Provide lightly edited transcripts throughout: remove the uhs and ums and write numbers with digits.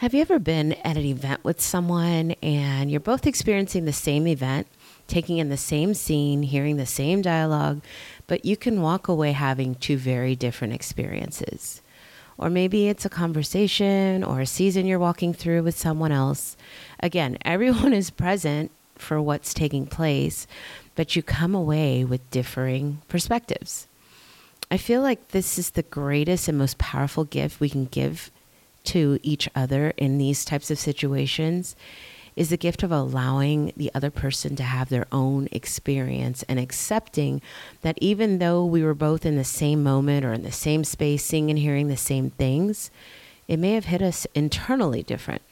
Have you ever been at an event with someone and you're both experiencing the same event, taking in the same scene, hearing the same dialogue, but you can walk away having two very different experiences? Or maybe it's a conversation or a season you're walking through with someone else. Again, everyone is present for what's taking place, but you come away with differing perspectives. I feel like this is the greatest and most powerful gift we can give to each other in these types of situations, is the gift of allowing the other person to have their own experience and accepting that even though we were both in the same moment or in the same space, seeing and hearing the same things, it may have hit us internally different.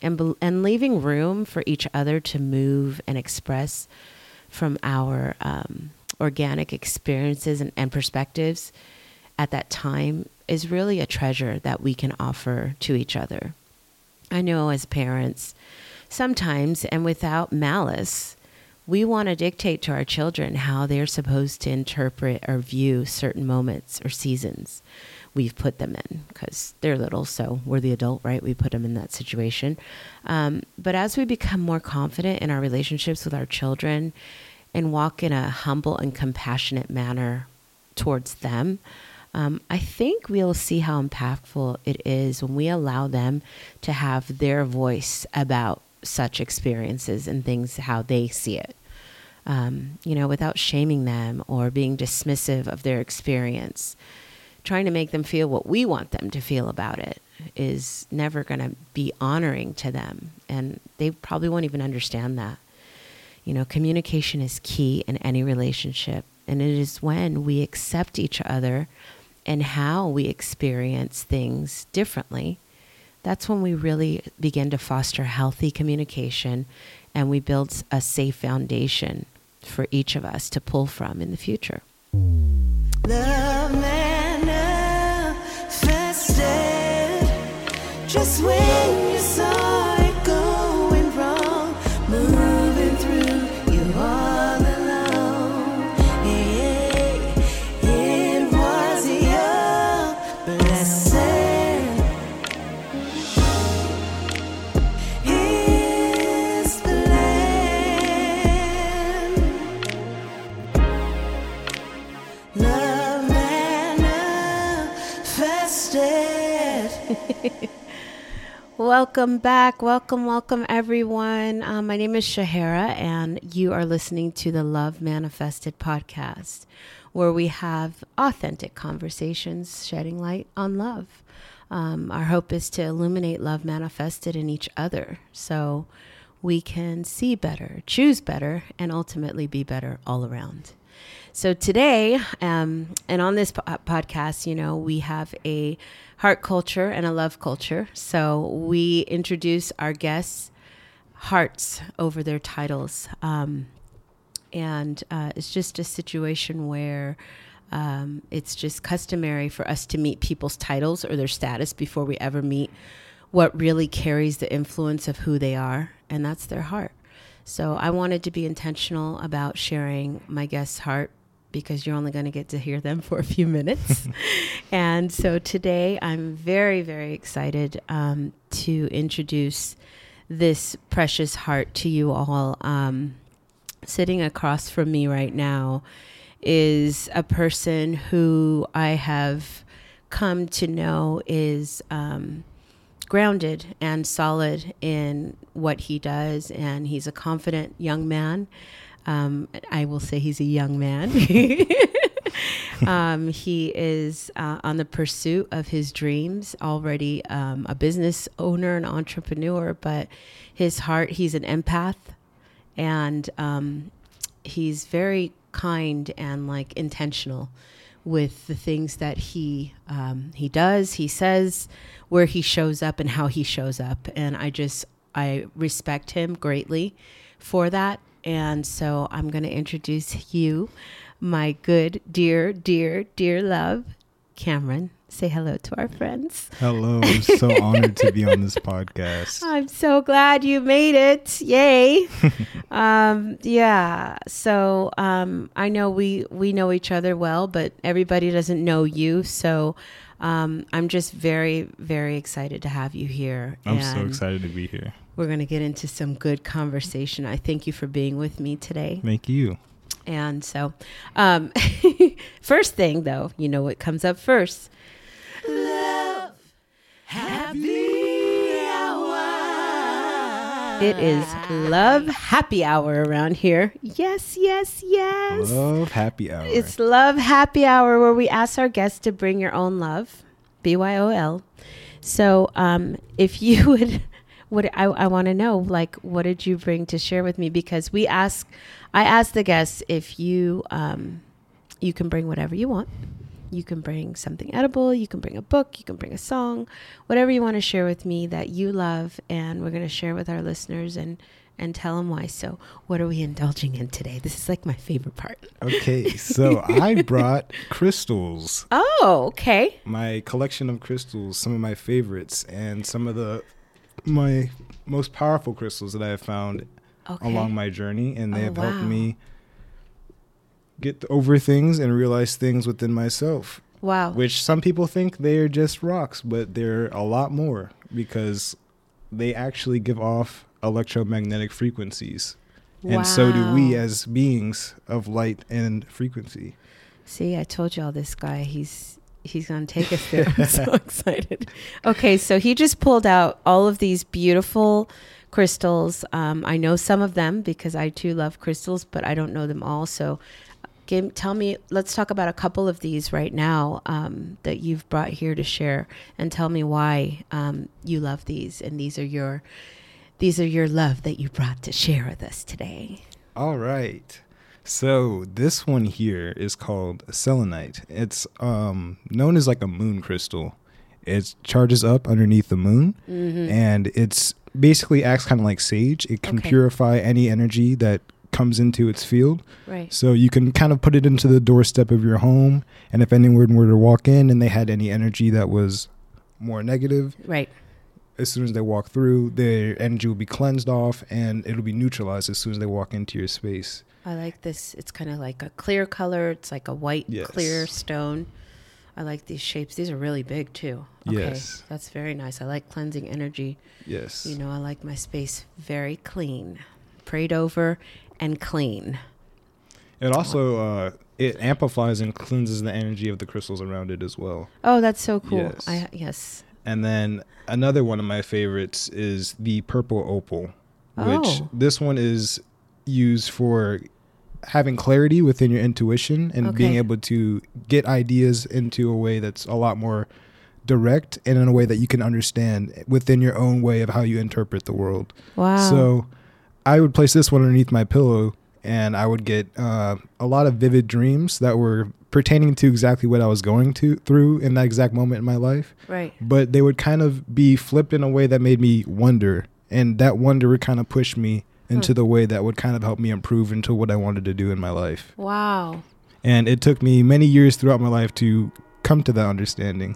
And leaving room for each other to move and express from our organic experiences and perspectives at that time is really a treasure that we can offer to each other. I know as parents, sometimes and without malice, we want to dictate to our children how they're supposed to interpret or view certain moments or seasons we've put them in, because they're little, so we're the adult, right? We put them in that situation. But as we become more confident in our relationships with our children and walk in a humble and compassionate manner towards them, I think we'll see how impactful it is when we allow them to have their voice about such experiences and things, how they see it, without shaming them or being dismissive of their experience. Trying to make them feel what we want them to feel about it is never going to be honoring to them. And they probably won't even understand that. Communication is key in any relationship. And it is when we accept each other and how we experience things differently, that's when we really begin to foster healthy communication and we build a safe foundation for each of us to pull from in the future. Love manifested, just when you saw it going wrong, moving through you all alone. It was your blessing. Welcome back. Welcome everyone. My name is Shahara and you are listening to the Love Manifested podcast, where we have authentic conversations shedding light on love. Our hope is to illuminate love manifested in each other so we can see better, choose better, and ultimately be better all around. So today, and on this podcast, we have a heart culture and a love culture. So we introduce our guests' hearts over their titles. And it's just a situation where it's just customary for us to meet people's titles or their status before we ever meet what really carries the influence of who they are, and that's their heart. So I wanted to be intentional about sharing my guest's heart, because you're only going to get to hear them for a few minutes. And so today I'm very, very excited to introduce this precious heart to you all. Sitting across from me right now is a person who I have come to know is grounded and solid in what he does. And he's a confident young man. I will say he's a young man. He is on the pursuit of his dreams, already a business owner and entrepreneur, but his heart, he's an empath, and he's very kind and intentional with the things that he does, he says, where he shows up and how he shows up. And I respect him greatly for that. And so I'm going to introduce you, my good, dear love, Cameron. Say hello to our friends. Hello. I'm so honored to be on this podcast. I'm so glad you made it. Yay. Yeah. So I know we know each other well, but everybody doesn't know you. So I'm just very, very excited to have you here. I'm so excited to be here. We're going to get into some good conversation. I thank you for being with me today. Thank you. And so, first thing though, you know what comes up first. Love Happy Hour. It is Love Happy Hour around here. Yes, yes, yes. Love Happy Hour. It's Love Happy Hour where we ask our guests to bring your own love, BYOL. So, if you would... I want to know, like, what did you bring to share with me? Because I asked the guests if you you can bring whatever you want. You can bring something edible. You can bring a book. You can bring a song. Whatever you want to share with me that you love, and we're going to share with our listeners and tell them why. So what are we indulging in today? This is like my favorite part. Okay, so I brought crystals. Oh, okay. My collection of crystals, some of my favorites, and some of my most powerful crystals that I have found along my journey, and they have helped me get over things and realize things within myself. Wow. Which some people think they're just rocks, but they're a lot more because they actually give off electromagnetic frequencies. Wow. And so do we as beings of light and frequency. See, I told y'all this guy, He's going to take us there. I'm so excited. Okay, so he just pulled out all of these beautiful crystals. I know some of them because I too love crystals, but I don't know them all. So let's talk about a couple of these right now that you've brought here to share, and tell me why you love these, and these are your love that you brought to share with us today. All right. So this one here is called selenite. It's known as like a moon crystal. It charges up underneath the moon, and it's basically acts kind of like sage. It can purify any energy that comes into its field. Right. So you can kind of put it into the doorstep of your home, and if anyone were to walk in and they had any energy that was more negative, right, as soon as they walk through, their energy will be cleansed off, and it'll be neutralized as soon as they walk into your space. I like this. It's kind of like a clear color. It's like a white, clear stone. I like these shapes. These are really big, too. Okay. Yes. That's very nice. I like cleansing energy. Yes. You know, I like my space very clean, prayed over and clean. It also it amplifies and cleanses the energy of the crystals around it as well. Oh, that's so cool. Yes. Yes. And then another one of my favorites is the purple opal, which this one is used for having clarity within your intuition and being able to get ideas into a way that's a lot more direct and in a way that you can understand within your own way of how you interpret the world. Wow. So I would place this one underneath my pillow, and I would get a lot of vivid dreams that were pertaining to exactly what I was going through in that exact moment in my life. Right. But they would kind of be flipped in a way that made me wonder, and that wonder would kind of push me into the way that would kind of help me improve into what I wanted to do in my life. Wow. And it took me many years throughout my life to come to that understanding.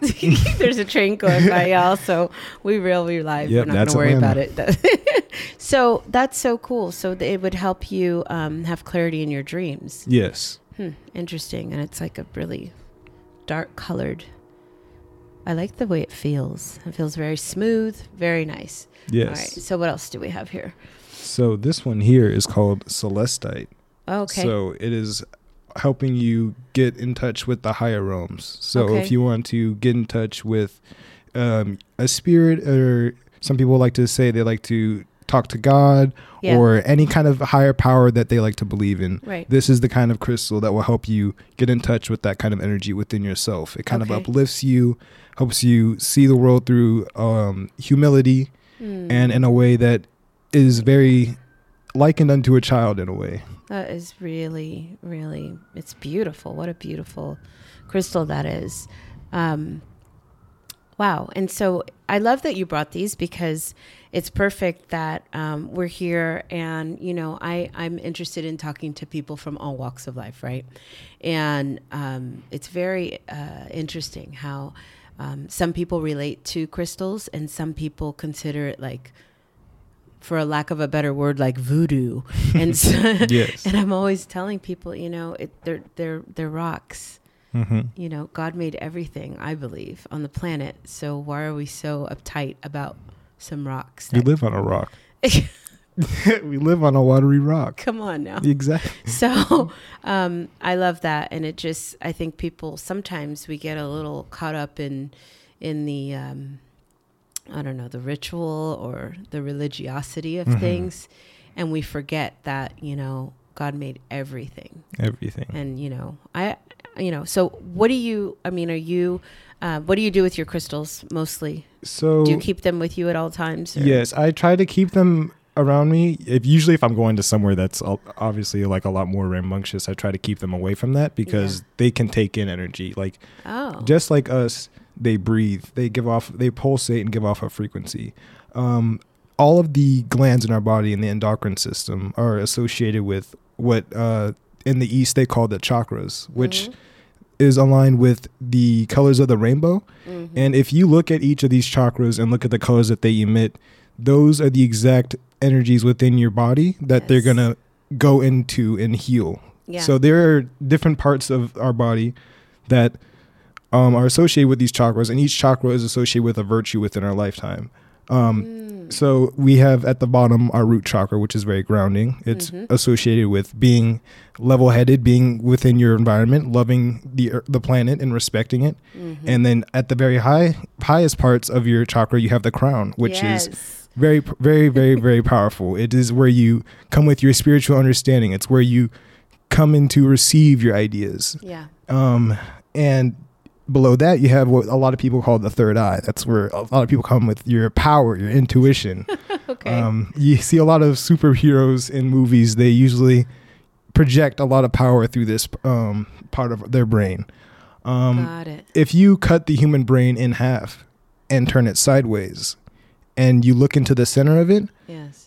There's a train going by, y'all, so we really live. Yep, we're not going to worry about it. So that's so cool. So it would help you have clarity in your dreams. Yes. Interesting. And it's like a really dark colored. I like the way it feels. It feels very smooth, very nice. Yes. All right. So what else do we have here? So this one here is called Celestite. Okay. So it is helping you get in touch with the higher realms. So if you want to get in touch with a spirit, or some people like to say they like to talk to God or any kind of higher power that they like to believe in. Right. This is the kind of crystal that will help you get in touch with that kind of energy within yourself. It kind of uplifts you, helps you see the world through humility and in a way that is very likened unto a child in a way. That is really, really, it's beautiful. What a beautiful crystal that is. Wow. And so I love that you brought these, because it's perfect that we're here, and, you know, I'm interested in talking to people from all walks of life, right? And it's very interesting how some people relate to crystals, and some people consider it like, for a lack of a better word, like voodoo. And so, and I'm always telling people, you know, they're rocks. Mm-hmm. You know, God made everything, I believe, on the planet. So why are we so uptight about some rocks? We live on a rock. We live on a watery rock. Come on now. Exactly. So I love that. And it just, I think people, sometimes we get a little caught up in the, I don't know, the ritual or the religiosity of mm-hmm. things. And we forget that, you know, God made everything. Everything. And, you know, so what do you, I mean, are you, what do you do with your crystals mostly? So do you keep them with you at all times? Or? Yes, I try to keep them around me. Usually if I'm going to somewhere that's obviously like a lot more rambunctious, I try to keep them away from that because they can take in energy. Like, just like us, they breathe, they pulsate and give off a frequency. All of the glands in our body and the endocrine system are associated with what, in the East, they call the chakras, which mm-hmm. is aligned with the colors of the rainbow. Mm-hmm. And if you look at each of these chakras and look at the colors that they emit, those are the exact energies within your body that they're going to go into and heal. Yeah. So there are different parts of our body that are associated with these chakras, and each chakra is associated with a virtue within our lifetime. So we have at the bottom our root chakra, which is very grounding. It's mm-hmm. associated with being level-headed, being within your environment, loving the planet and respecting it. Mm-hmm. And then at the very highest parts of your chakra, you have the crown, which is very, very, very, very powerful. It is where you come with your spiritual understanding. It's where you come in to receive your ideas. Yeah. And below that, you have what a lot of people call the third eye. That's where a lot of people come with your power, your intuition. Okay. You see a lot of superheroes in movies. They usually project a lot of power through this part of their brain. Got it. If you cut the human brain in half and turn it sideways and you look into the center of it,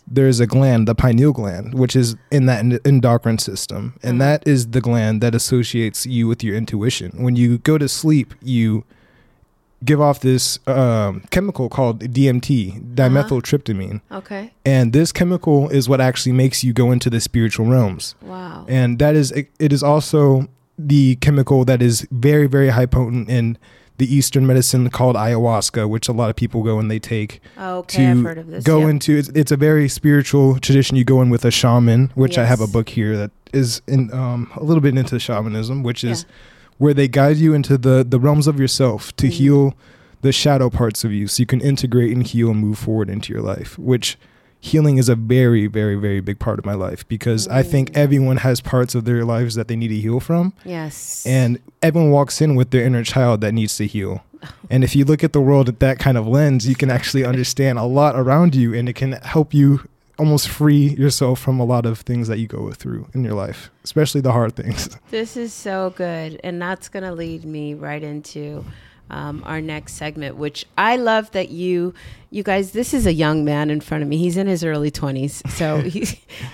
there's a gland, the pineal gland, which is in that endocrine system. And that is the gland that associates you with your intuition. When you go to sleep, you give off this chemical called DMT, dimethyltryptamine. Okay. And this chemical is what actually makes you go into the spiritual realms. Wow. And that is, it is also the chemical that is very, very high potent in the Eastern medicine called ayahuasca, which a lot of people go and they take. I've heard of this. Into it's a very spiritual tradition. You go in with a shaman, which I have a book here that is in a little bit into shamanism, which is where they guide you into the realms of yourself to heal the shadow parts of you, so you can integrate and heal and move forward into your life. Which healing is a very, very, very big part of my life, because I think everyone has parts of their lives that they need to heal from. Yes. And everyone walks in with their inner child that needs to heal. And if you look at the world at that kind of lens, you can actually understand a lot around you, and it can help you almost free yourself from a lot of things that you go through in your life, especially the hard things. This is so good. And that's going to lead me right into our next segment, which I love that you guys, this is a young man in front of me. He's in his early 20s. So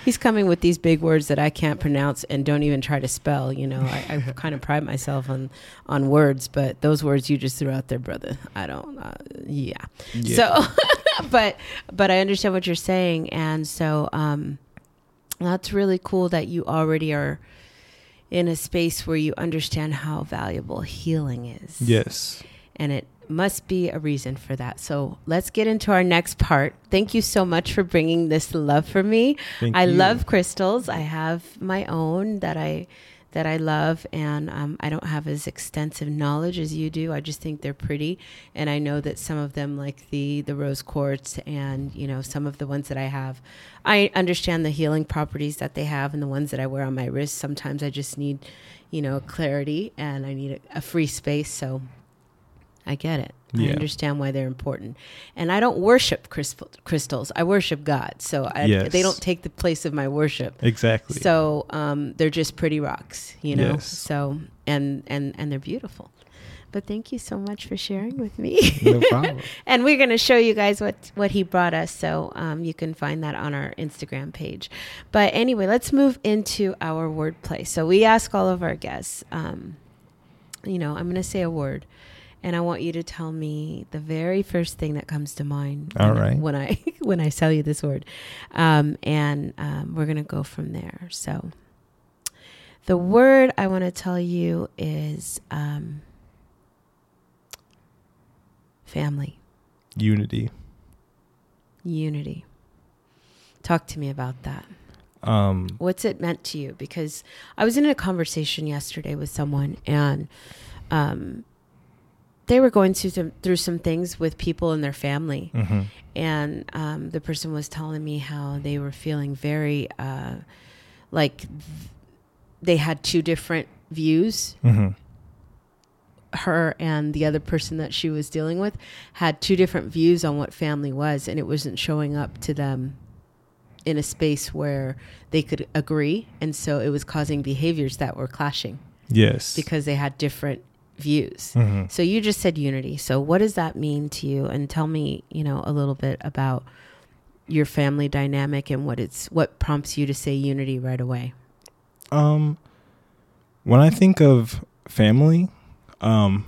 he's coming with these big words that I can't pronounce and don't even try to spell. You know, I kind of pride myself on words, but those words you just threw out there, brother. I don't, So, but I understand what you're saying. And so, that's really cool that you already are in a space where you understand how valuable healing is. Yes. And it must be a reason for that. So let's get into our next part. Thank you so much for bringing this love for me. Thank you. I love crystals. I have my own that I love, and I don't have as extensive knowledge as you do. I just think they're pretty, and I know that some of them, like the rose quartz, and you know, some of the ones that I have, I understand the healing properties that they have, and the ones that I wear on my wrist. Sometimes I just need, you know, clarity, and I need a free space. So I get it. Yeah. I understand why they're important. And I don't worship crystals. I worship God. So they don't take the place of my worship. Exactly. So they're just pretty rocks, you know. Yes. So and they're beautiful. But thank you so much for sharing with me. No problem. And we're going to show you guys what he brought us. So you can find that on our Instagram page. But anyway, let's move into our wordplay. So we ask all of our guests, you know, I'm going to say a word. And I want you to tell me the very first thing that comes to mind when I tell you this word. We're going to go from there. So The word I want to tell you is family. Unity. Talk to me about that. What's it meant to you? Because I was in a conversation yesterday with someone, and they were going through some things with people in their family. Mm-hmm. And the person was telling me how they were feeling very like they had two different views. Mm-hmm. Her and the other person that she was dealing with had two different views on what family was, and it wasn't showing up to them in a space where they could agree. And so it was causing behaviors that were clashing. Yes. Because they had different views. Mm-hmm. So you just said unity. So what does that mean to you? And tell me, a little bit about your family dynamic and what prompts you to say unity right away. When I think of family, I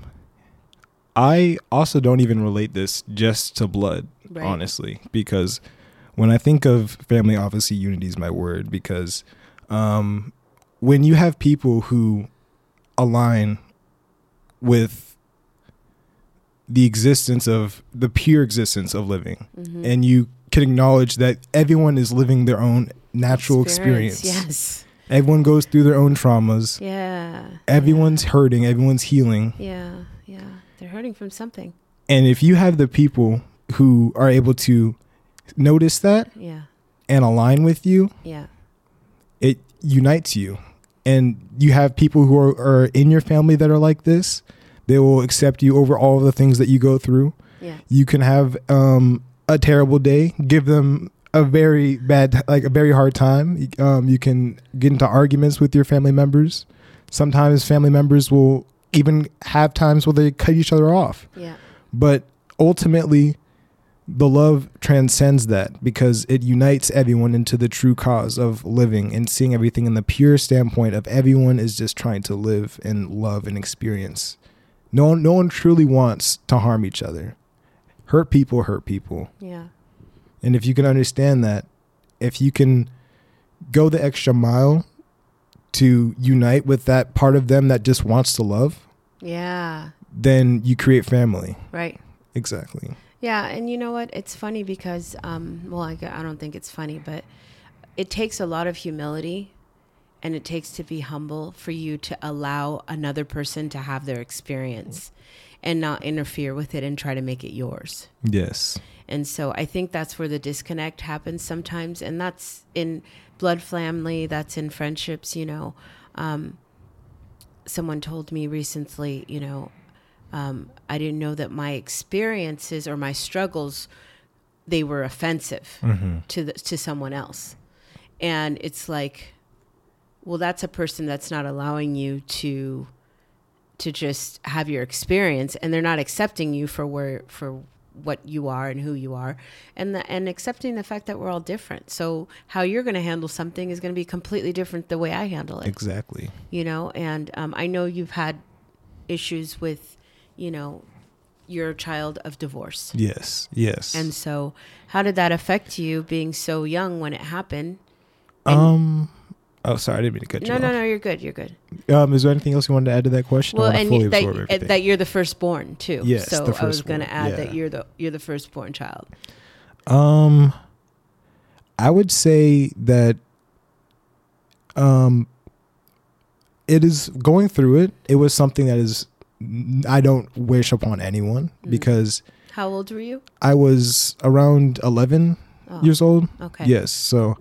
also don't even relate this just to blood, right? Honestly, because when I think of family, obviously unity is my word, because when you have people who align with the existence of the pure existence of living, mm-hmm. and you can acknowledge that everyone is living their own natural experience. Yes. Everyone goes through their own traumas. Yeah. Everyone's hurting. Everyone's healing. Yeah. They're hurting from something. And if you have the people who are able to notice that and align with you, it unites you. And you have people who are in your family that are like this. They will accept you over all of the things that you go through. Yeah. You can have a terrible day, give them a very hard time. You can get into arguments with your family members. Sometimes family members will even have times where they cut each other off. Yeah. But ultimately, the love transcends that, because it unites everyone into the true cause of living and seeing everything in the pure standpoint of everyone is just trying to live and love and experience. No one truly wants to harm each other. Hurt people. Yeah. And if you can understand that, if you can go the extra mile to unite with that part of them that just wants to love, then you create family. Right. Exactly. Yeah. And you know what? It's funny because, I don't think it's funny, but it takes a lot of humility, and it takes to be humble for you to allow another person to have their experience and not interfere with it and try to make it yours. Yes. And so I think that's where the disconnect happens sometimes. And that's in blood family, that's in friendships, someone told me recently, I didn't know that my experiences or my struggles, they were offensive mm-hmm. to someone else. And it's like, well, that's a person that's not allowing you to just have your experience, and they're not accepting you for what you are and who you are, and accepting the fact that we're all different. So how you're going to handle something is going to be completely different the way I handle it. Exactly. I know you've had issues with, your child of divorce. Yes. And so how did that affect you being so young when it happened? Oh, sorry, I didn't mean to cut you off. No, you're good. Is there anything else you wanted to add to that question? Well, and that you're the firstborn too. Yes, so I was going to add that you're the firstborn child. I would say that it is going through it. It was something that I don't wish upon anyone mm-hmm. because. How old were you? I was around 11 years old. Okay. Yes, so.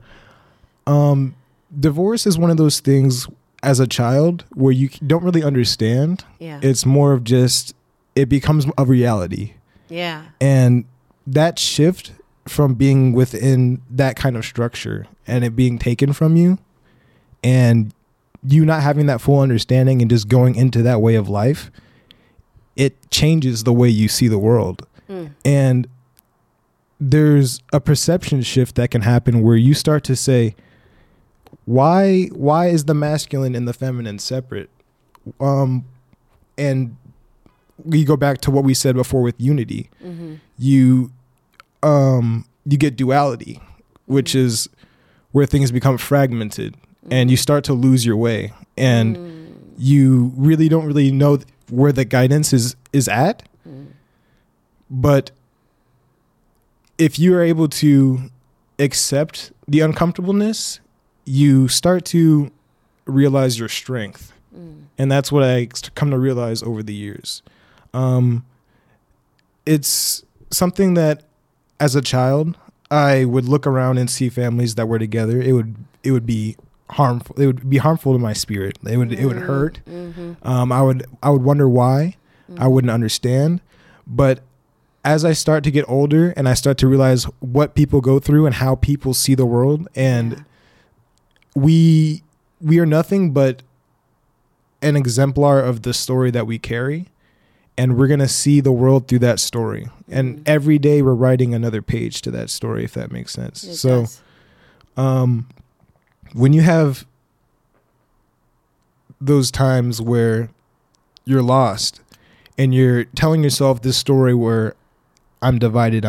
Divorce is one of those things as a child where you don't really understand. Yeah. It's more of just, it becomes a reality. Yeah. And that shift from being within that kind of structure and it being taken from you and you not having that full understanding and just going into that way of life, it changes the way you see the world. Mm. And there's a perception shift that can happen where you start to say, why is the masculine and the feminine separate? And we go back to what we said before with unity. Mm-hmm. You get duality, mm-hmm. which is where things become fragmented mm-hmm. and you start to lose your way. and you really don't really know where the guidance is at. But if you are able to accept the uncomfortableness, you start to realize your strength. And that's what I come to realize over the years. It's something that as a child, I would look around and see families that were together. It would be harmful. It would be harmful to my spirit. It would hurt. Mm-hmm. I would wonder why. Mm-hmm. I wouldn't understand. But as I start to get older and I start to realize what people go through and how people see the world, and we are nothing but an exemplar of the story that we carry, and we're going to see the world through that story. Mm-hmm. And every day we're writing another page to that story, if that makes sense. It so does. When you have those times where you're lost and you're telling yourself this story where I'm divided,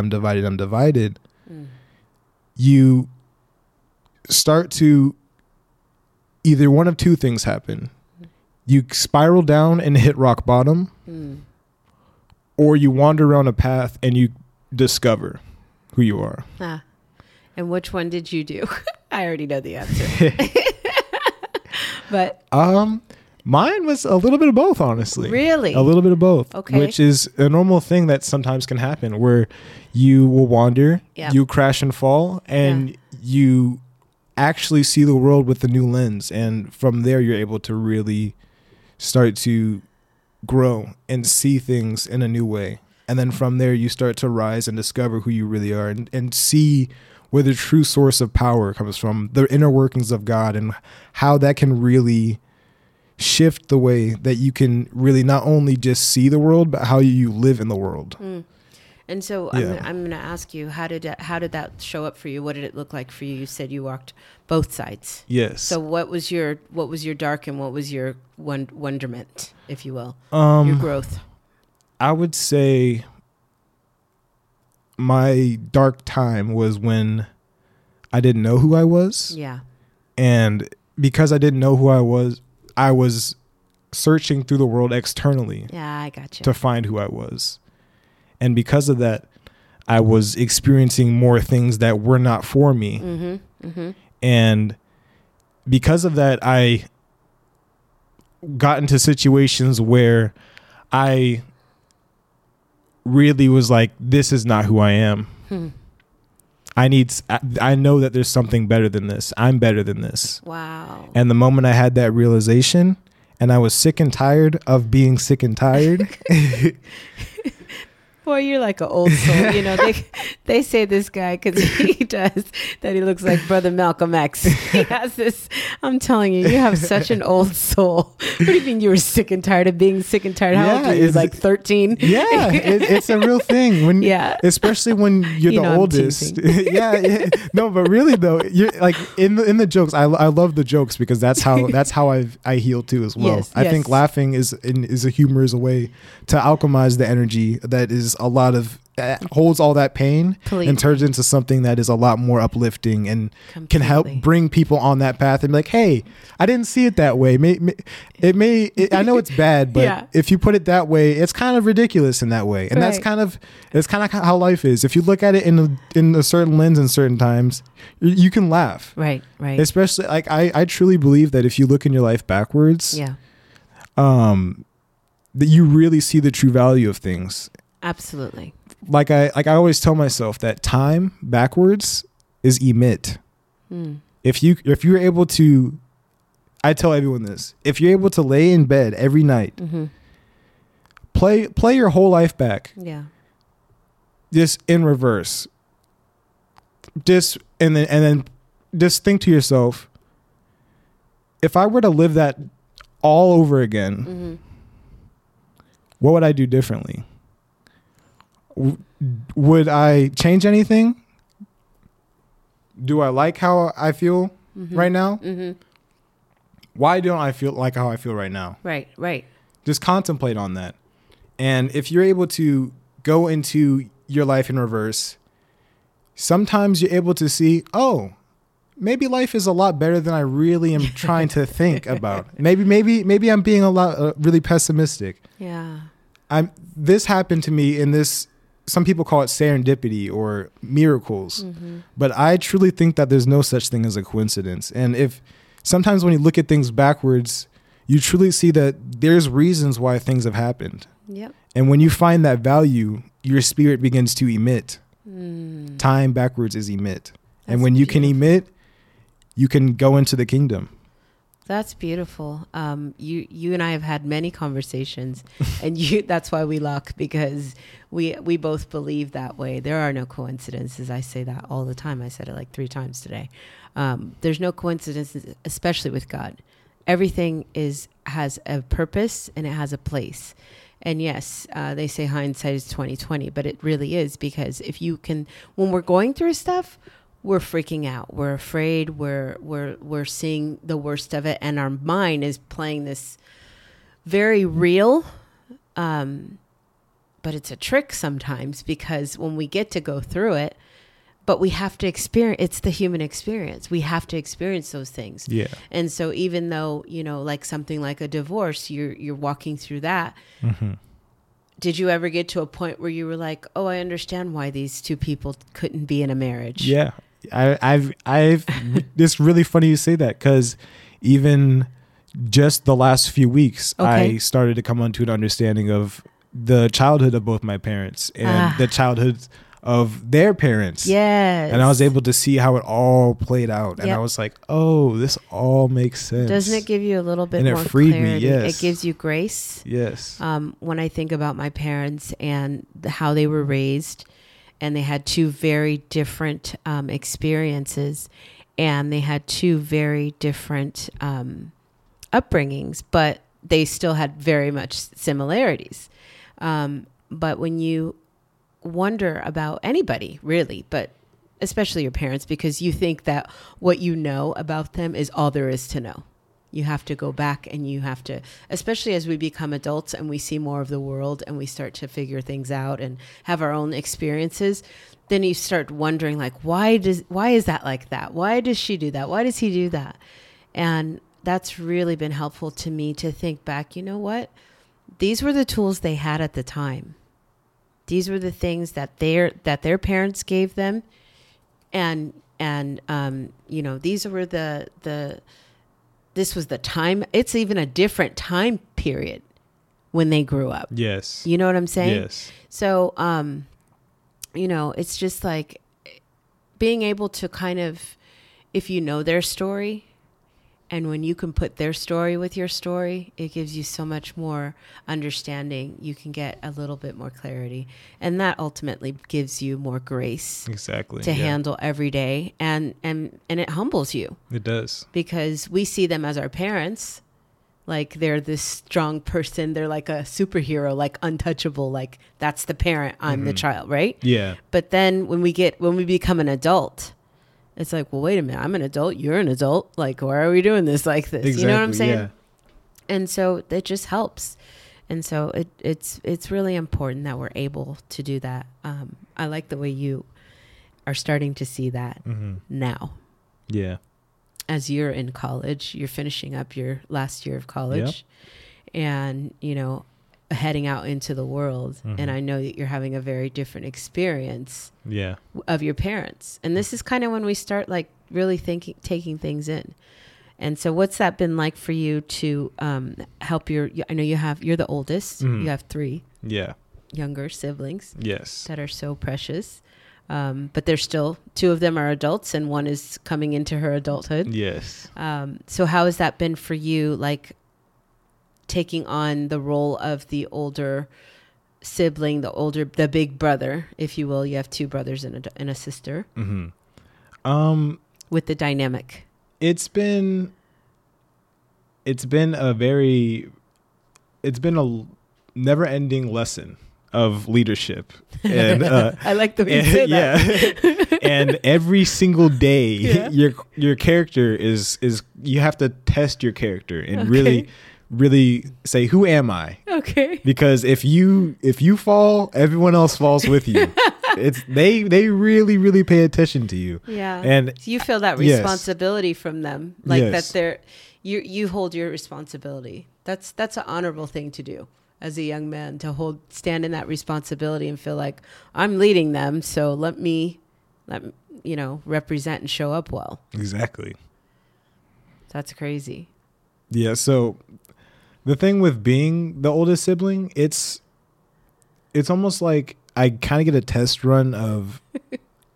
you start to, either one of two things happen. You spiral down and hit rock bottom, or you wander around a path and you discover who you are. And which one did you do? I already know the answer. But mine was a little bit of both, honestly. Really? A little bit of both. Okay. Which is a normal thing that sometimes can happen, where you will wander, you crash and fall, and you actually see the world with a new lens. And from there, you're able to really start to grow and see things in a new way. And then from there, you start to rise and discover who you really are, and see where the true source of power comes from, the inner workings of God, and how that can really shift the way that you can really not only just see the world, but how you live in the world. And so I'm going to ask you, how did that show up for you? What did it look like for you? You said you walked both sides. Yes. So what was your dark, and what was your wonderment, if you will, your growth? I would say my dark time was when I didn't know who I was. Yeah. And because I didn't know who I was searching through the world externally. Yeah, I got you. To find who I was. And because of that, I was experiencing more things that were not for me. Mm-hmm, mm-hmm. And because of that, I got into situations where I really was like, this is not who I am. I know that there's something better than this. I'm better than this. Wow. And the moment I had that realization, and I was sick and tired of being sick and tired. Boy, you're like an old soul. You know, they say this guy, because he does, that he looks like Brother Malcolm X. He has this, I'm telling you, you have such an old soul. What do you mean you were sick and tired of being sick and tired? How old were you? Like 13? Yeah, it's a real thing. Especially when you're the oldest. No, but really though, you're like in the jokes. I love the jokes, because that's how I heal too as well. Yes, I think laughing is a humorous way to alchemize the energy that is a lot of holds all that pain and turns into something that is a lot more uplifting and can help bring people on that path and be like, hey, I didn't see it that way. I know it's bad, but if you put it that way, it's kind of ridiculous in that way. And that's kind of how life is. If you look at it in a certain lens in certain times, you can laugh. Right. Especially like I truly believe that if you look in your life backwards, that you really see the true value of things. Absolutely. Like I always tell myself that time backwards is emit. If you're able to, I tell everyone this, if you're able to lay in bed every night, play your whole life back. Yeah. Just in reverse. Just and then just think to yourself, if I were to live that all over again, what would I do differently? Would I change anything? Do I like how I feel right now? Why don't I feel like how I feel right now? Right. Just contemplate on that. And if you're able to go into your life in reverse, sometimes you're able to see, oh, maybe life is a lot better than I really am trying to think about. Maybe I'm being really pessimistic. Yeah. This happened to me in this. Some people call it serendipity or miracles, mm-hmm. but I truly think that there's no such thing as a coincidence. And if sometimes when you look at things backwards, you truly see that there's reasons why things have happened. Yep. And when you find that value, your spirit begins to emit. Time backwards is emit. That's and when you can emit, you can go into the kingdom. That's beautiful. You and I have had many conversations, and that's why we luck, because we both believe that way. There are no coincidences. I say that all the time. I said it like 3 times today. There's no coincidences, especially with God. Everything has a purpose and it has a place. And yes, they say hindsight is 20/20, but it really is, because if you can, when we're going through stuff, we're freaking out. We're afraid. We're seeing the worst of it, and our mind is playing this very real. But it's a trick sometimes, because when we get to go through it, but we have to experience. It's the human experience. We have to experience those things. Yeah. And so, even though like something like a divorce, you're walking through that. Mm-hmm. Did you ever get to a point where you were like, oh, I understand why these 2 people couldn't be in a marriage? Yeah. I've it's really funny you say that, because even just the last few weeks, okay, I started to come onto an understanding of the childhood of both my parents and the childhoods of their parents. Yes. And I was able to see how it all played out. Yep. And I was like, oh, this all makes sense. Doesn't it give you a little bit and more clarity? And it freed clarity? Me, yes. It gives you grace. Yes. When I think about my parents and how they were raised, and they had 2 very different experiences, and they had 2 very different upbringings, but they still had very much similarities. But when you wonder about anybody, really, but especially your parents, because you think that what you know about them is all there is to know. You have to go back, and you have to, especially as we become adults and we see more of the world and we start to figure things out and have our own experiences, then you start wondering, like, why is that like that? Why does she do that? Why does he do that? And that's really been helpful to me, to think back, you know what? These were the tools they had at the time. These were the things that their parents gave them, and these were this was the time. It's even a different time period when they grew up. Yes, you know what I'm saying. Yes. So, it's just like being able to kind of, if you know their story, and when you can put their story with your story, it gives you so much more understanding. You can get a little bit more clarity. And that ultimately gives you more grace. Exactly. To handle every day. And it humbles you. It does. Because we see them as our parents. Like, they're this strong person. They're like a superhero, like untouchable. Like, that's the parent. I'm the child, right? Yeah. But then when we become an adult, it's like, well, wait a minute, I'm an adult, you're an adult. Like, why are we doing this like this? Exactly, you know what I'm saying? Yeah. And so it just helps. And so it's really important that we're able to do that. I like the way you are starting to see that now. Yeah. As you're in college, you're finishing up your last year of college and, heading out into the world. And I know that you're having a very different experience of your parents. And this is kind of when we start like really thinking, taking things in. And so what's that been like for you to help I know you're the oldest, you have 3 younger siblings. Yes. That are so precious. But there's still 2 of them are adults and one is coming into her adulthood. Yes. So how has that been for you? Like, taking on the role of the older sibling, the big brother, if you will. You have 2 brothers and a sister. With the dynamic, it's been a never-ending lesson of leadership. And I like the way you say that. Yeah. And every single day, your character is you have to test your character and really say, who am I? Okay. Because if you fall, everyone else falls with you. it's they really, really pay attention to you. Yeah. And so you feel that responsibility from them. Like that they're you hold your responsibility. That's an honorable thing to do as a young man, to stand in that responsibility and feel like I'm leading them, so let me represent and show up well. Exactly. That's crazy. Yeah, so the thing with being the oldest sibling, it's almost like I kind of get a test run of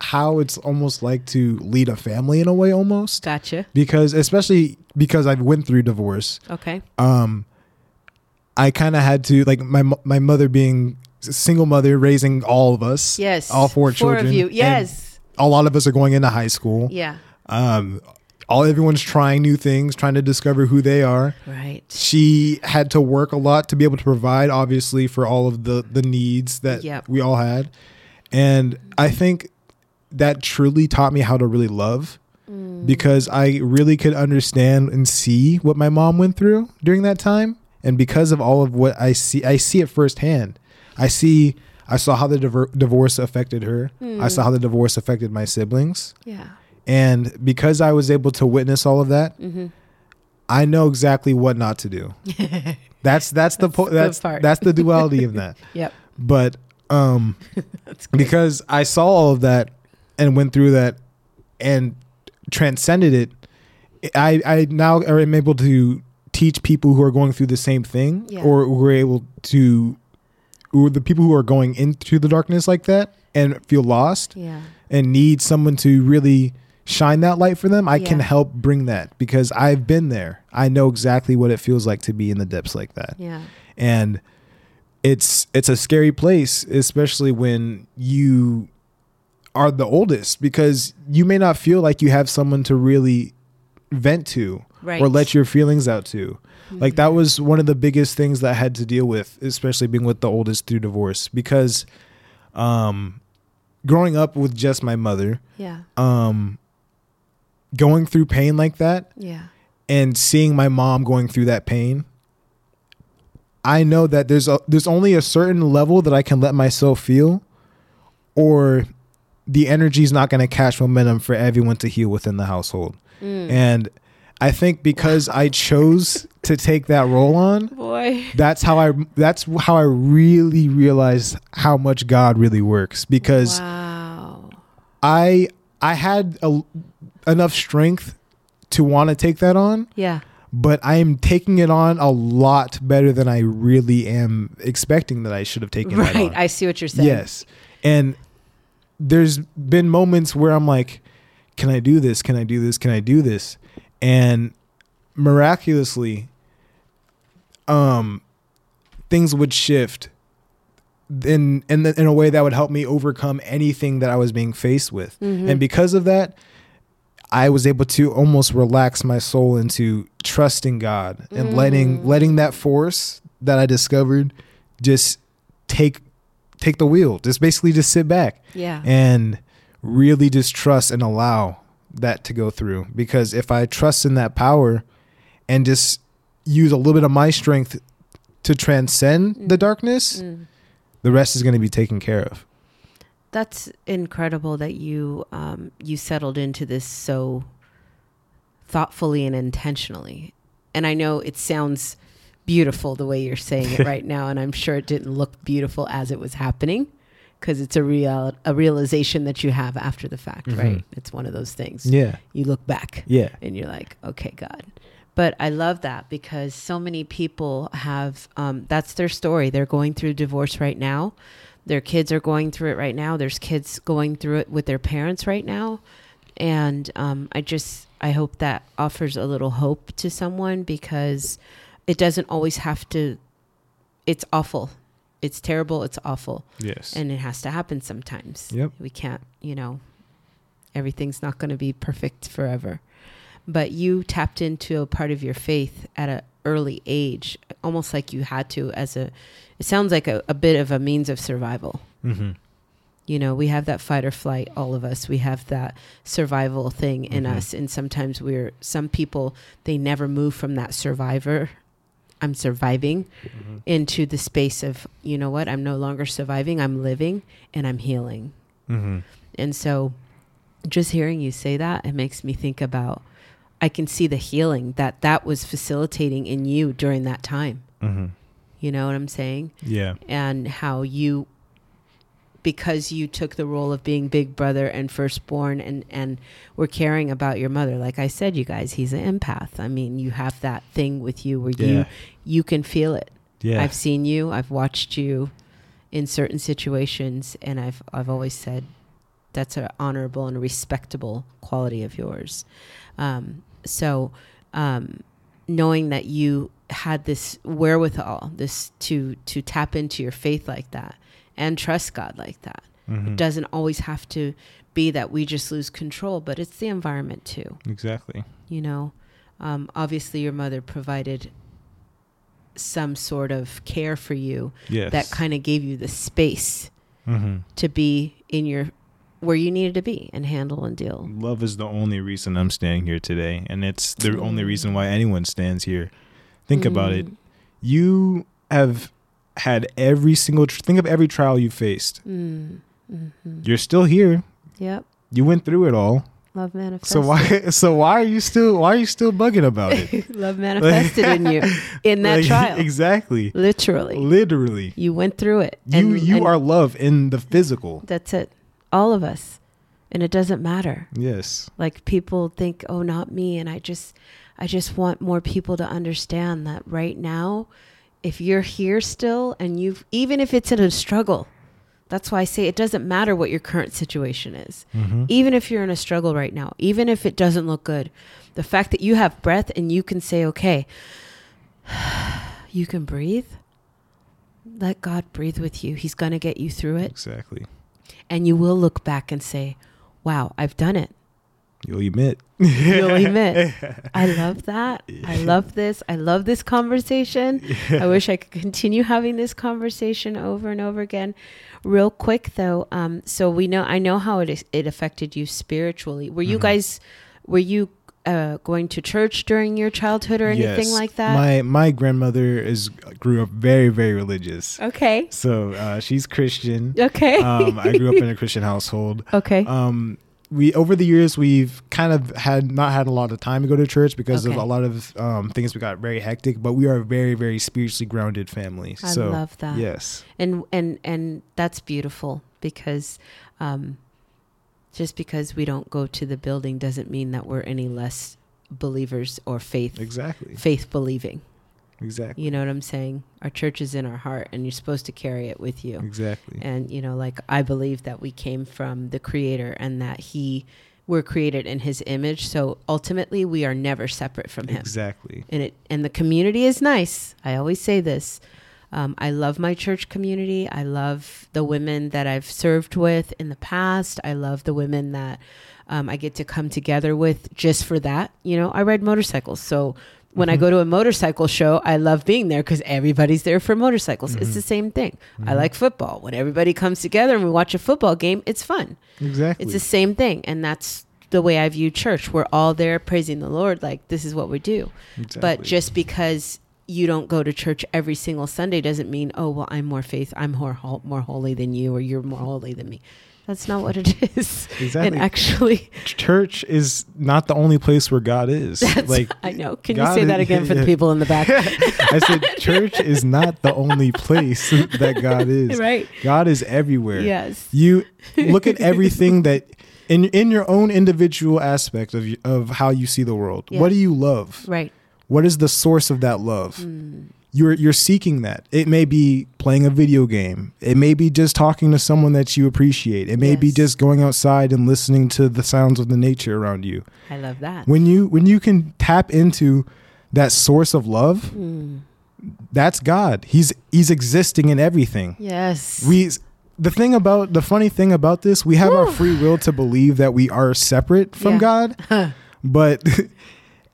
how it's almost like to lead a family in a way almost. Gotcha. Because I went through divorce. Okay. I kind of had to, like, my mother being a single mother, raising all of us. Yes. All four children. Four of you. Yes. A lot of us are going into high school. Yeah. Everyone's trying new things, trying to discover who they are. Right. She had to work a lot to be able to provide, obviously, for all of the needs that we all had. And I think that truly taught me how to really love, because I really could understand and see what my mom went through during that time. And because of all of what I see it firsthand. I saw how the divorce affected her. I saw how the divorce affected my siblings. Yeah. And because I was able to witness all of that, I know exactly what not to do. That's the duality of that. Yep. But because I saw all of that and went through that and transcended it, I now am able to teach people who are going through the same thing, or who are able to, or the people who are going into the darkness like that and feel lost and need someone to really shine that light for them, I can help bring that, because I've been there. I know exactly what it feels like to be in the depths like that. Yeah. And it's a scary place, especially when you are the oldest, because you may not feel like you have someone to really vent to, or let your feelings out to. Like, that was one of the biggest things that I had to deal with, especially being with the oldest through divorce, because growing up with just my mother, going through pain like that, and seeing my mom going through that pain, I know that there's only a certain level that I can let myself feel, or the energy is not going to catch momentum for everyone to heal within the household. And I think because I chose to take that role on, that's how I really realized how much God really works, because I had enough strength to want to take that on. Yeah. But I am taking it on a lot better than I really am expecting that I should have taken that on. Right. I see what you're saying. Yes. And there's been moments where I'm like, can I do this? Can I do this? Can I do this? And miraculously, things would shift in a way that would help me overcome anything that I was being faced with. And because of that, I was able to almost relax my soul into trusting God and letting that force that I discovered just take the wheel. Just basically just sit back and really just trust and allow that to go through, because if I trust in that power and just use a little bit of my strength to transcend the darkness, the rest is going to be taken care of. That's incredible that you you settled into this so thoughtfully and intentionally. And I know it sounds beautiful the way you're saying it right now, and I'm sure it didn't look beautiful as it was happening, because it's a realization that you have after the fact, right? It's one of those things. Yeah. You look back and you're like, okay, God. But I love that, because so many people have, that's their story. They're going through divorce right now. Their kids are going through it right now. There's kids going through it with their parents right now. And I hope that offers a little hope to someone, because it doesn't always have to, it's awful. It's terrible. It's awful. Yes. And it has to happen sometimes. Yep. We can't, everything's not going to be perfect forever. But you tapped into a part of your faith at an early age, almost like you had to, it sounds like a bit of a means of survival. Mm-hmm. We have that fight or flight, all of us. We have that survival thing in us. And sometimes some people, they never move from that survivor, I'm surviving, into the space of, I'm no longer surviving, I'm living and I'm healing. Mm-hmm. And so just hearing you say that, it makes me think about, I can see the healing that was facilitating in you during that time. Mm-hmm. You know what I'm saying? Yeah. And how you, because you took the role of being big brother and firstborn and were caring about your mother. Like I said, you guys, he's an empath. I mean, you have that thing with you where you can feel it. Yeah. I've seen you, I've watched you in certain situations, and I've always said that's an honorable and respectable quality of yours. So knowing that you had this wherewithal, this to tap into your faith like that, and trust God like that. Mm-hmm. It doesn't always have to be that we just lose control, but it's the environment too. Exactly. You know, obviously your mother provided some sort of care for you. Yes. That kind of gave you the space, mm-hmm, to be in your, where you needed to be and handle and deal. Love is the only reason I'm standing here today. And it's the only reason why anyone stands here. Think about it. You have had every single, think of every trial you faced. Mm-hmm. You're still here. Yep. You went through it all. Love manifested. So why are you still bugging about it? Love manifested in you in that trial. Exactly. Literally. You went through it. You are love in the physical. That's it. All of us. And it doesn't matter. Yes. Like people think, oh, not me. And I just want more people to understand that right now, if you're here still, and even if it's in a struggle, that's why I say it doesn't matter what your current situation is. Mm-hmm. Even if you're in a struggle right now, even if it doesn't look good, the fact that you have breath and you can say, okay, you can breathe. Let God breathe with you. He's going to get you through it. Exactly. And you will look back and say, wow, I've done it. You'll admit. I love that. I love this. I love this conversation. I wish I could continue having this conversation over and over again. Real quick though, so I know how it affected you spiritually. Were you guys? Were you going to church during your childhood or anything like that? My grandmother grew up very, very religious. Okay. So she's Christian. Okay. I grew up in a Christian household. Okay. We over the years we've kind of not had a lot of time to go to church because of a lot of things. We got very hectic, but we are a very, very spiritually grounded family. I love that. Yes, and that's beautiful because just because we don't go to the building doesn't mean that we're any less believers or faith. Exactly, faith believing. Exactly. You know what I'm saying? Our church is in our heart, and you're supposed to carry it with you. Exactly. And, you know, like I believe that we came from the Creator and that we're created in His image. So ultimately, we are never separate from Him. Exactly. And the community is nice. I always say this. I love my church community. I love the women that I've served with in the past. I love the women that I get to come together with just for that. You know, I ride motorcycles, so when I go to a motorcycle show, I love being there because everybody's there for motorcycles. Mm-hmm. It's the same thing. Mm-hmm. I like football. When everybody comes together and we watch a football game, it's fun. Exactly. It's the same thing. And that's the way I view church. We're all there praising the Lord. Like, this is what we do. Exactly. But just because you don't go to church every single Sunday doesn't mean, oh, well, I'm more holy than you, or you're more holy than me. That's not what it is. Exactly. And actually, church is not the only place where God is. I know. Can God you say that again for the people in the back? I said, church is not the only place that God is. Right. God is everywhere. Yes. You look at everything that in your own individual aspect of how you see the world. Yes. What do you love? Right. What is the source of that love? Mm. You're seeking that. It may be playing a video game. It may be just talking to someone that you appreciate. It may be just going outside and listening to the sounds of the nature around you. I love that. When you can tap into that source of love, that's God. He's existing in everything. Yes. The funny thing about this, we have our free will to believe that we are separate from God, but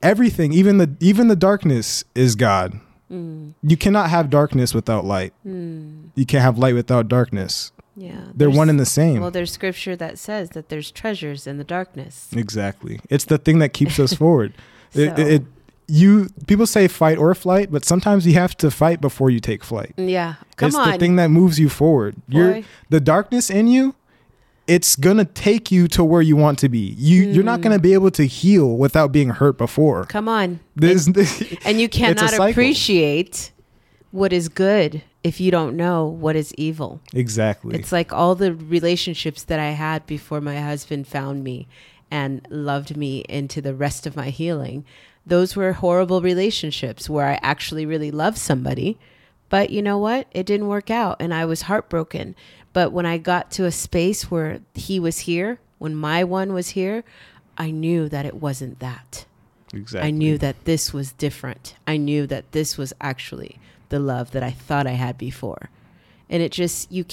everything, even the darkness, is God. Mm. You cannot have darkness without light. Mm. You can't have light without darkness. Yeah. They're one and the same. Well, there's scripture that says that there's treasures in the darkness. Exactly. It's the thing that keeps us forward. So. People say fight or flight, but sometimes you have to fight before you take flight. Yeah. Come on. It's the thing that moves you forward. The darkness in you, it's going to take you to where you want to be. You're not going to be able to heal without being hurt before. Come on. And you cannot appreciate what is good if you don't know what is evil. Exactly. It's like all the relationships that I had before my husband found me and loved me into the rest of my healing. Those were horrible relationships where I actually really loved somebody, but you know what? It didn't work out and I was heartbroken. But when I got to a space where he was here, when my one was here, I knew that it wasn't that. Exactly. I knew that this was different. I knew that this was actually the love that I thought I had before. And it just, you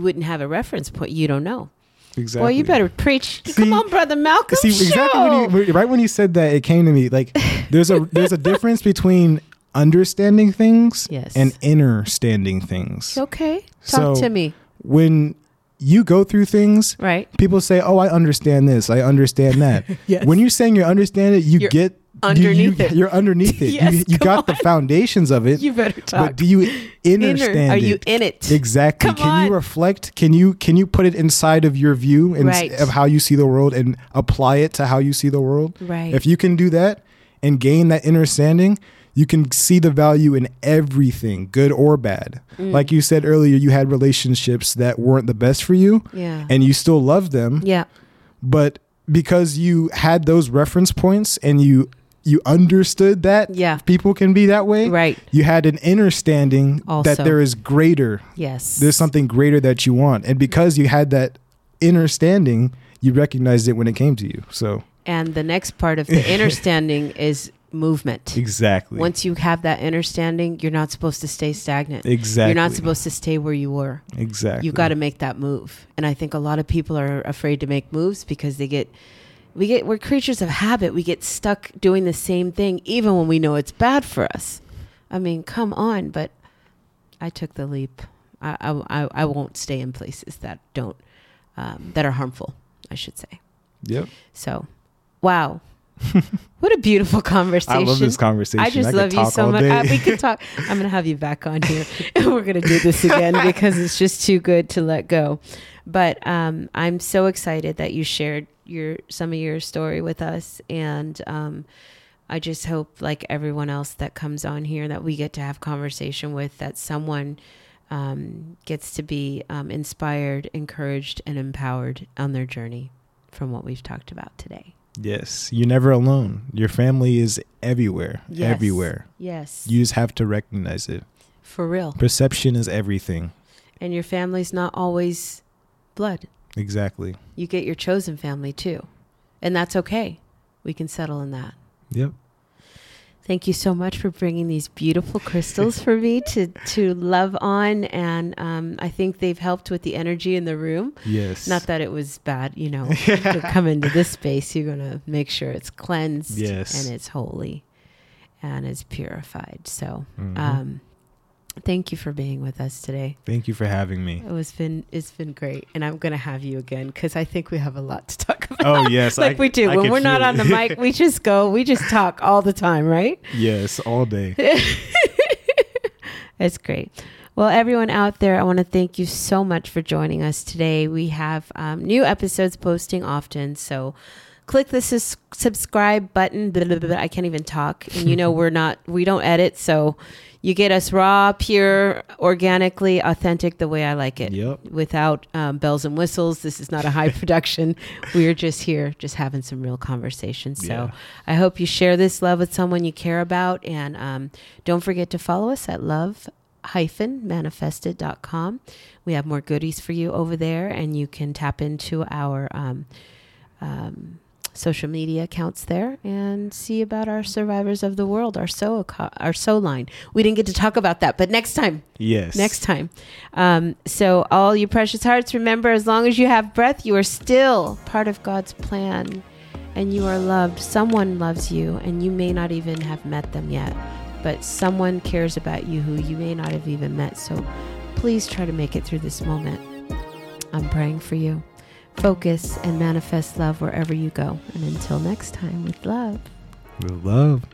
wouldn't have a reference point. You don't know. Exactly. Well, you better preach. See, come on, Brother Malcolm. See, exactly right when you said that, it came to me. Like there's a difference between understanding things and understanding things. Okay. Talk to me. When you go through things, right? People say, "Oh, I understand this. I understand that." Yes. When you're saying you understand it, you're get underneath it. You're underneath it. Yes, you got the foundations of it. You better talk. But do you understand it? Are you in it? Exactly. Can you reflect? Can you put it inside of your view and of how you see the world and apply it to how you see the world? Right. If you can do that and gain that understanding, you can see the value in everything, good or bad. Mm. Like you said earlier, you had relationships that weren't the best for you, and you still loved them. Yeah. But because you had those reference points and you understood that people can be that way, right? You had an understanding also that there is greater. Yes. There's something greater that you want. And because you had that understanding, you recognized it when it came to you. So. And the next part of the understanding is movement. Exactly. Once you have that understanding, you're not supposed to stay stagnant. Exactly. You're not supposed to stay where you were. Exactly. You got to make that move. And I think a lot of people are afraid to make moves because we're creatures of habit. We get stuck doing the same thing even when we know it's bad for us. I mean, come on, but I took the leap. I won't stay in places that that are harmful, I should say. Yep. So, wow. What a beautiful conversation. I love this conversation. I just love you so much. We could talk. I'm going to have you back on here and we're going to do this again because it's just too good to let go. But I'm so excited that you shared some of your story with us. And I just hope, like everyone else that comes on here, that we get to have conversation with, that someone gets to be inspired, encouraged, and empowered on their journey from what we've talked about today. Yes. You're never alone. Your family is everywhere. Yes. Everywhere. Yes. You just have to recognize it. For real. Perception is everything. And your family's not always blood. Exactly. You get your chosen family too. And that's okay. We can settle in that. Yep. Thank you so much for bringing these beautiful crystals for me to love on. And I think they've helped with the energy in the room. Yes. Not that it was bad, you know, to come into this space, you're going to make sure it's cleansed and it's holy and it's purified. So thank you for being with us today. Thank you for having me. It's been great. And I'm going to have you again because I think we have a lot to talk about. Oh yes. Like we do. When we're not on the mic, we just go, we just talk all the time, right? Yes, all day. That's great. Well, everyone out there, I want to thank you so much for joining us today. We have new episodes posting often, so click the subscribe button. Blah, blah, blah, blah. I can't even talk. And you know, we don't edit, so you get us raw, pure, organically, authentic, the way I like it. Yep. Without bells and whistles. This is not a high production. We're just here, just having some real conversations. So I hope you share this love with someone you care about. And don't forget to follow us at love-manifested.com. We have more goodies for you over there. And you can tap into our social media accounts there and see about our survivors of the world, our soul line. We didn't get to talk about that, but next time. Yes. Next time. So all you precious hearts, remember, as long as you have breath, you are still part of God's plan and you are loved. Someone loves you and you may not even have met them yet, but someone cares about you who you may not have even met. So please try to make it through this moment. I'm praying for you. Focus and manifest love wherever you go. And until next time, with love. With love.